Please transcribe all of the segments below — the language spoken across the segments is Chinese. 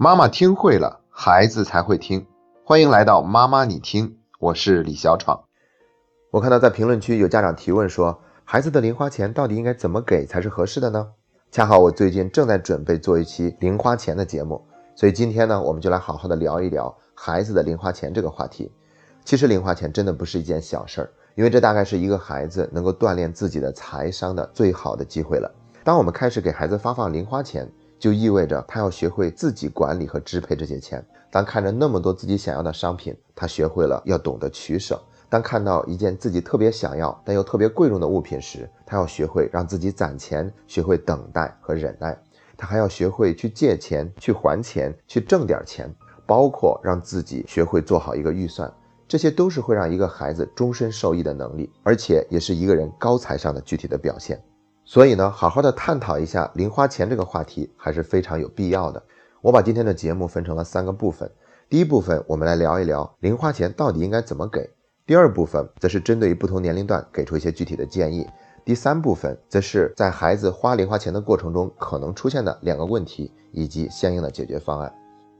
妈妈听会了，孩子才会听。欢迎来到妈妈你听，我是李小闯。我看到在评论区有家长提问说，孩子的零花钱到底应该怎么给才是合适的呢？恰好我最近正在准备做一期零花钱的节目，所以今天呢，我们就来好好的聊一聊孩子的零花钱这个话题。其实零花钱真的不是一件小事儿，因为这大概是一个孩子能够锻炼自己的财商的最好的机会了。当我们开始给孩子发放零花钱，就意味着他要学会自己管理和支配这些钱。当看着那么多自己想要的商品，他学会了要懂得取舍。当看到一件自己特别想要但又特别贵重的物品时，他要学会让自己攒钱，学会等待和忍耐。他还要学会去借钱，去还钱，去挣点钱，包括让自己学会做好一个预算。这些都是会让一个孩子终身受益的能力，而且也是一个人高财商的具体的表现。所以呢，好好的探讨一下零花钱这个话题还是非常有必要的。我把今天的节目分成了三个部分。第一部分我们来聊一聊零花钱到底应该怎么给。第二部分则是针对于不同年龄段给出一些具体的建议。第三部分则是在孩子花零花钱的过程中可能出现的两个问题以及相应的解决方案。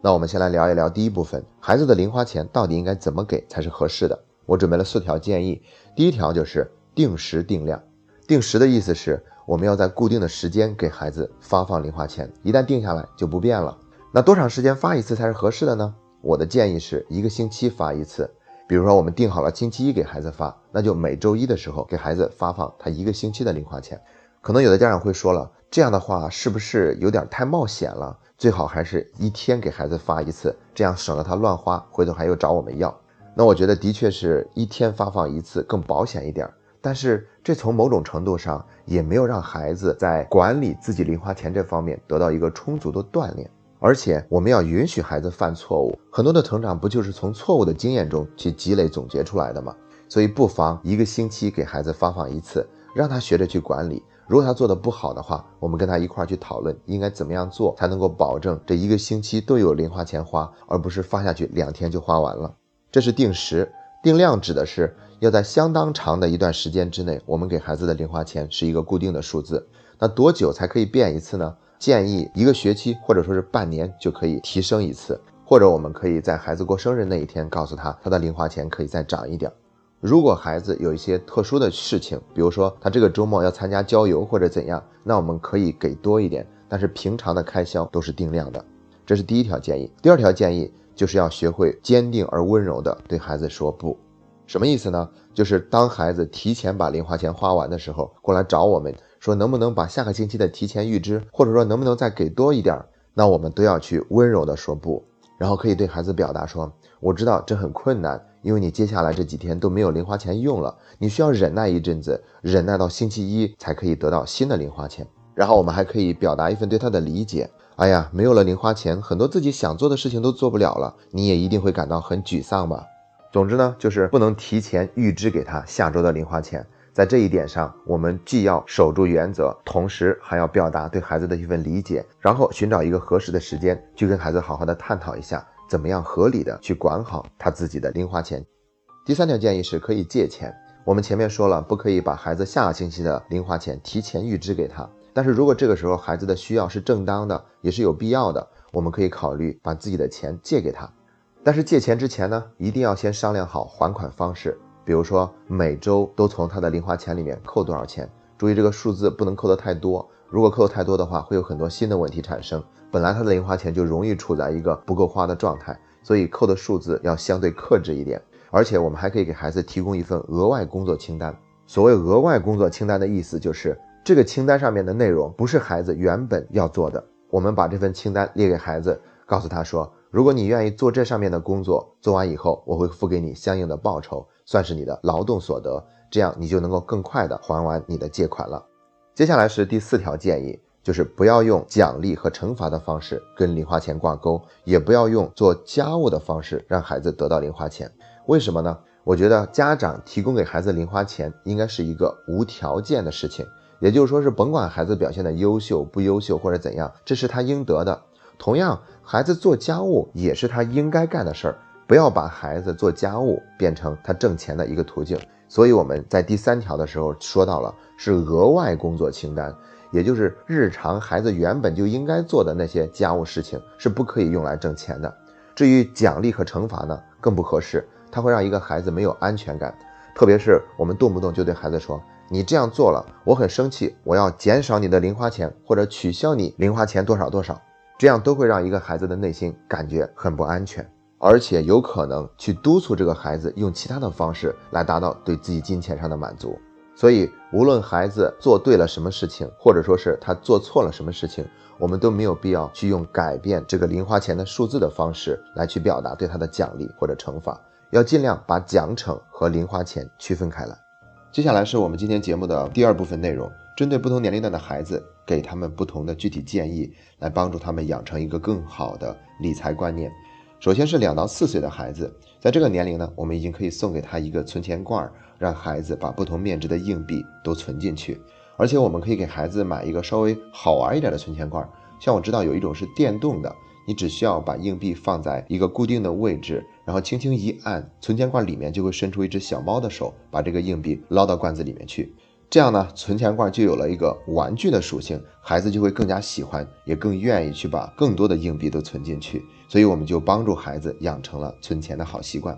那我们先来聊一聊第一部分，孩子的零花钱到底应该怎么给才是合适的。我准备了4条建议。第一条就是定时定量。定时的意思是我们要在固定的时间给孩子发放零花钱，一旦定下来就不变了。那多长时间发一次才是合适的呢？我的建议是1个星期发一次。比如说我们定好了星期一给孩子发，那就每周一的时候给孩子发放他1个星期的零花钱。可能有的家长会说了，这样的话是不是有点太冒险了？最好还是1天给孩子发一次，这样省得他乱花，回头还又找我们要。那我觉得的确是1天发放一次更保险一点，但是这从某种程度上也没有让孩子在管理自己零花钱这方面得到一个充足的锻炼。而且我们要允许孩子犯错误，很多的成长不就是从错误的经验中去积累总结出来的吗？所以不妨1个星期给孩子发放一次，让他学着去管理。如果他做得不好的话，我们跟他一块儿去讨论应该怎么样做才能够保证这1个星期都有零花钱花，而不是发下去2天就花完了。这是定时。定量指的是要在相当长的一段时间之内，我们给孩子的零花钱是一个固定的数字。那多久才可以变一次呢？建议1个学期或者说是半年就可以提升一次，或者我们可以在孩子过生日那一天告诉他，他的零花钱可以再涨一点。如果孩子有一些特殊的事情，比如说他这个周末要参加郊游或者怎样，那我们可以给多一点，但是平常的开销都是定量的。这是第一条建议。第二条建议就是要学会坚定而温柔的对孩子说不。什么意思呢？就是当孩子提前把零花钱花完的时候，过来找我们说能不能把下个星期的提前预支，或者说能不能再给多一点，那我们都要去温柔的说不，然后可以对孩子表达说，我知道这很困难，因为你接下来这几天都没有零花钱用了，你需要忍耐一阵子，忍耐到星期一才可以得到新的零花钱。然后我们还可以表达一份对他的理解，哎呀，没有了零花钱，很多自己想做的事情都做不了了，你也一定会感到很沮丧吧。总之呢，就是不能提前预支给他下周的零花钱。在这一点上，我们既要守住原则，同时还要表达对孩子的一份理解，然后寻找一个合适的时间去跟孩子好好的探讨一下，怎么样合理的去管好他自己的零花钱。第三条建议是可以借钱。我们前面说了，不可以把孩子下星期的零花钱提前预支给他，但是如果这个时候孩子的需要是正当的，也是有必要的，我们可以考虑把自己的钱借给他。但是借钱之前呢，一定要先商量好还款方式。比如说每周都从他的零花钱里面扣多少钱，注意这个数字不能扣得太多，如果扣得太多的话，会有很多新的问题产生，本来他的零花钱就容易处在一个不够花的状态，所以扣的数字要相对克制一点。而且我们还可以给孩子提供一份额外工作清单。所谓额外工作清单的意思就是，这个清单上面的内容不是孩子原本要做的，我们把这份清单列给孩子，告诉他说，如果你愿意做这上面的工作，做完以后我会付给你相应的报酬，算是你的劳动所得，这样你就能够更快的还完你的借款了。接下来是第4条建议，就是不要用奖励和惩罚的方式跟零花钱挂钩，也不要用做家务的方式让孩子得到零花钱。为什么呢？我觉得家长提供给孩子零花钱应该是一个无条件的事情，也就是说是甭管孩子表现的优秀不优秀或者怎样，这是他应得的。同样，孩子做家务也是他应该干的事儿，不要把孩子做家务变成他挣钱的一个途径。所以我们在第3条的时候说到了，是额外工作清单，也就是日常孩子原本就应该做的那些家务事情是不可以用来挣钱的。至于奖励和惩罚呢，更不合适，它会让一个孩子没有安全感。特别是我们动不动就对孩子说，你这样做了，我很生气，我要减少你的零花钱，或者取消你零花钱多少多少，这样都会让一个孩子的内心感觉很不安全，而且有可能去督促这个孩子用其他的方式来达到对自己金钱上的满足。所以无论孩子做对了什么事情，或者说是他做错了什么事情，我们都没有必要去用改变这个零花钱的数字的方式来去表达对他的奖励或者惩罚，要尽量把奖惩和零花钱区分开来。接下来是我们今天节目的第二部分内容，针对不同年龄段的孩子，给他们不同的具体建议，来帮助他们养成一个更好的理财观念。首先是2到4岁的孩子，在这个年龄呢，我们已经可以送给他一个存钱罐，让孩子把不同面值的硬币都存进去，而且我们可以给孩子买一个稍微好玩一点的存钱罐。像我知道有一种是电动的，你只需要把硬币放在一个固定的位置，然后轻轻一按，存钱罐里面就会伸出一只小猫的手，把这个硬币捞到罐子里面去。这样呢，存钱罐就有了一个玩具的属性，孩子就会更加喜欢，也更愿意去把更多的硬币都存进去。所以我们就帮助孩子养成了存钱的好习惯。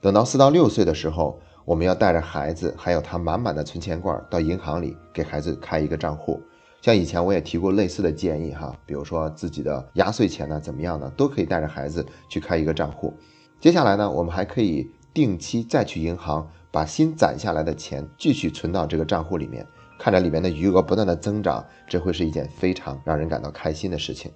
等到4到6岁的时候，我们要带着孩子还有他满满的存钱罐到银行里给孩子开一个账户。像以前我也提过类似的建议哈，比如说自己的压岁钱呢怎么样呢，都可以带着孩子去开一个账户。接下来呢，我们还可以定期再去银行把新攒下来的钱继续存到这个账户里面，看着里面的余额不断的增长，这会是一件非常让人感到开心的事情。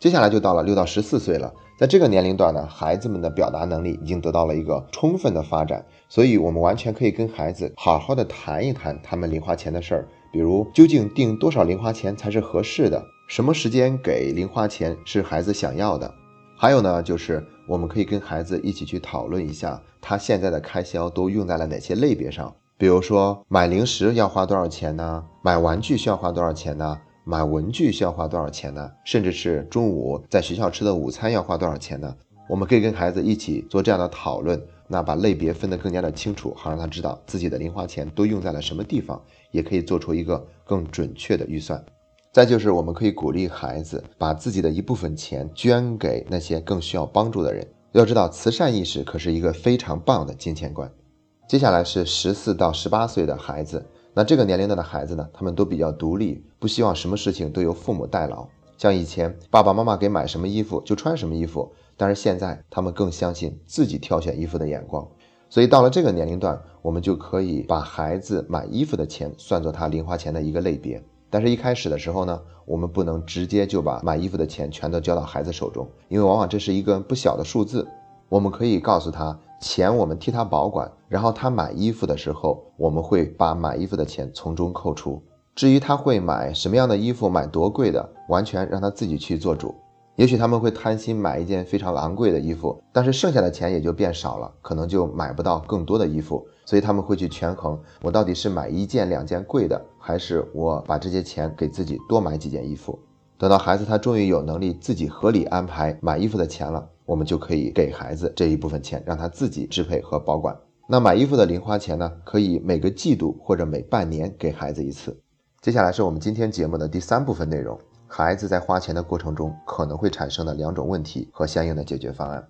接下来就到了6到14岁了，在这个年龄段呢，孩子们的表达能力已经得到了一个充分的发展，所以我们完全可以跟孩子好好的谈一谈他们零花钱的事儿，比如究竟定多少零花钱才是合适的，什么时间给零花钱是孩子想要的。还有呢，就是我们可以跟孩子一起去讨论一下他现在的开销都用在了哪些类别上，比如说买零食要花多少钱呢，买玩具需要花多少钱呢，买文具需要花多少钱呢，甚至是中午在学校吃的午餐要花多少钱呢，我们可以跟孩子一起做这样的讨论，那把类别分得更加的清楚，好让他知道自己的零花钱都用在了什么地方，也可以做出一个更准确的预算。再就是我们可以鼓励孩子把自己的一部分钱捐给那些更需要帮助的人，要知道慈善意识可是一个非常棒的金钱观。接下来是14到18岁的孩子，那这个年龄段的孩子呢，他们都比较独立，不希望什么事情都由父母代劳。像以前爸爸妈妈给买什么衣服就穿什么衣服，但是现在他们更相信自己挑选衣服的眼光。所以到了这个年龄段，我们就可以把孩子买衣服的钱算作他零花钱的一个类别。但是一开始的时候呢，我们不能直接就把买衣服的钱全都交到孩子手中，因为往往这是一个不小的数字。我们可以告诉他，钱我们替他保管，然后他买衣服的时候，我们会把买衣服的钱从中扣除。至于他会买什么样的衣服，买多贵的，完全让他自己去做主。也许他们会贪心买一件非常昂贵的衣服，但是剩下的钱也就变少了，可能就买不到更多的衣服，所以他们会去权衡，我到底是买1件2件贵的，还是我把这些钱给自己多买几件衣服。等到孩子他终于有能力自己合理安排买衣服的钱了，我们就可以给孩子这一部分钱，让他自己支配和保管。那买衣服的零花钱呢，可以每个季度或者每半年给孩子一次。接下来是我们今天节目的第3部分内容，孩子在花钱的过程中可能会产生的2种问题和相应的解决方案。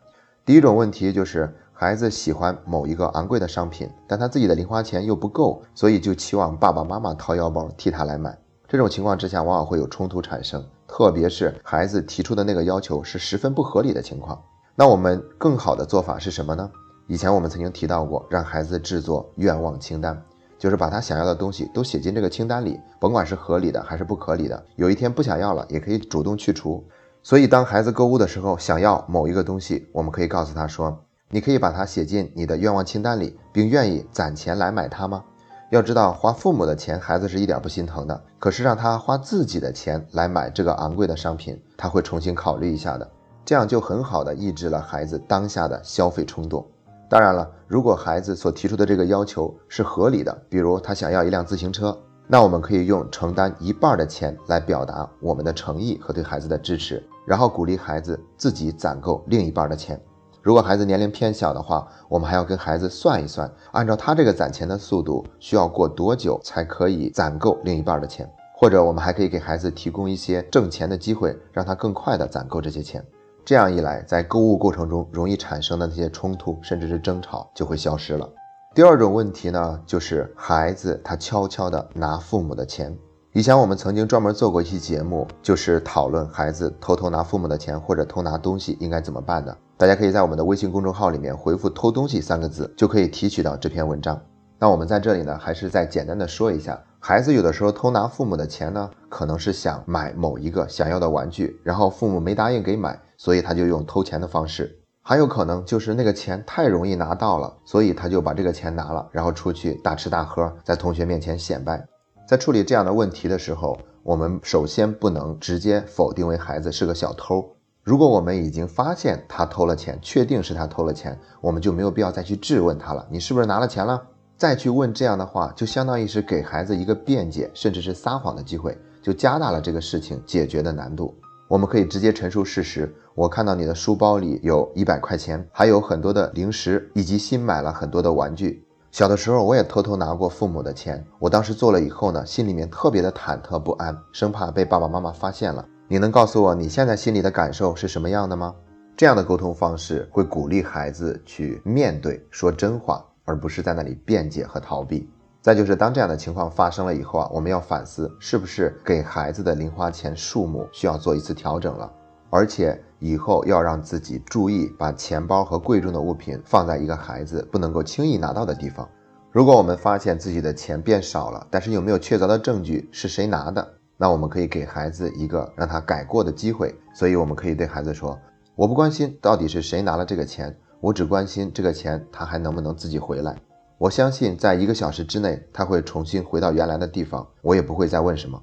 第1种问题就是孩子喜欢某一个昂贵的商品，但他自己的零花钱又不够，所以就期望爸爸妈妈掏腰包替他来买。这种情况之下往往会有冲突产生，特别是孩子提出的那个要求是十分不合理的情况。那我们更好的做法是什么呢？以前我们曾经提到过，让孩子制作愿望清单，就是把他想要的东西都写进这个清单里，甭管是合理的还是不合理的，有一天不想要了也可以主动去除。所以当孩子购物的时候想要某一个东西，我们可以告诉他说，你可以把它写进你的愿望清单里，并愿意攒钱来买它吗？要知道花父母的钱孩子是一点不心疼的，可是让他花自己的钱来买这个昂贵的商品，他会重新考虑一下的。这样就很好的抑制了孩子当下的消费冲动。当然了，如果孩子所提出的这个要求是合理的，比如他想要一辆自行车，那我们可以用承担1半的钱来表达我们的诚意和对孩子的支持，然后鼓励孩子自己攒够另一半的钱。如果孩子年龄偏小的话，我们还要跟孩子算一算，按照他这个攒钱的速度，需要过多久才可以攒够另一半的钱，或者我们还可以给孩子提供一些挣钱的机会，让他更快地攒够这些钱。这样一来，在购物过程中容易产生的那些冲突甚至是争吵就会消失了。第二种问题呢，就是孩子他悄悄地拿父母的钱。以前我们曾经专门做过一期节目，就是讨论孩子偷偷拿父母的钱或者偷拿东西应该怎么办的。大家可以在我们的微信公众号里面回复偷东西三个字，就可以提取到这篇文章。那我们在这里呢，还是再简单的说一下，孩子有的时候偷拿父母的钱呢，可能是想买某一个想要的玩具，然后父母没答应给买，所以他就用偷钱的方式。还有可能就是那个钱太容易拿到了，所以他就把这个钱拿了，然后出去大吃大喝，在同学面前显摆。在处理这样的问题的时候，我们首先不能直接否定为孩子是个小偷。如果我们已经发现他偷了钱，确定是他偷了钱，我们就没有必要再去质问他了，你是不是拿了钱了？再去问这样的话，就相当于是给孩子一个辩解，甚至是撒谎的机会，就加大了这个事情解决的难度。我们可以直接陈述事实，我看到你的书包里有100块钱，还有很多的零食，以及新买了很多的玩具。小的时候我也偷偷拿过父母的钱，我当时做了以后呢，心里面特别的忐忑不安，生怕被爸爸妈妈发现了。你能告诉我你现在心里的感受是什么样的吗？这样的沟通方式会鼓励孩子去面对，说真话，而不是在那里辩解和逃避。再就是当这样的情况发生了以后啊，我们要反思是不是给孩子的零花钱数目需要做一次调整了，而且以后要让自己注意把钱包和贵重的物品放在一个孩子不能够轻易拿到的地方。如果我们发现自己的钱变少了，但是有没有确凿的证据是谁拿的，那我们可以给孩子一个让他改过的机会。所以我们可以对孩子说，我不关心到底是谁拿了这个钱，我只关心这个钱他还能不能自己回来。我相信在1个小时之内他会重新回到原来的地方，我也不会再问什么。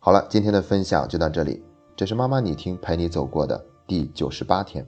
好了，今天的分享就到这里，这是妈妈你听陪你走过的第98天。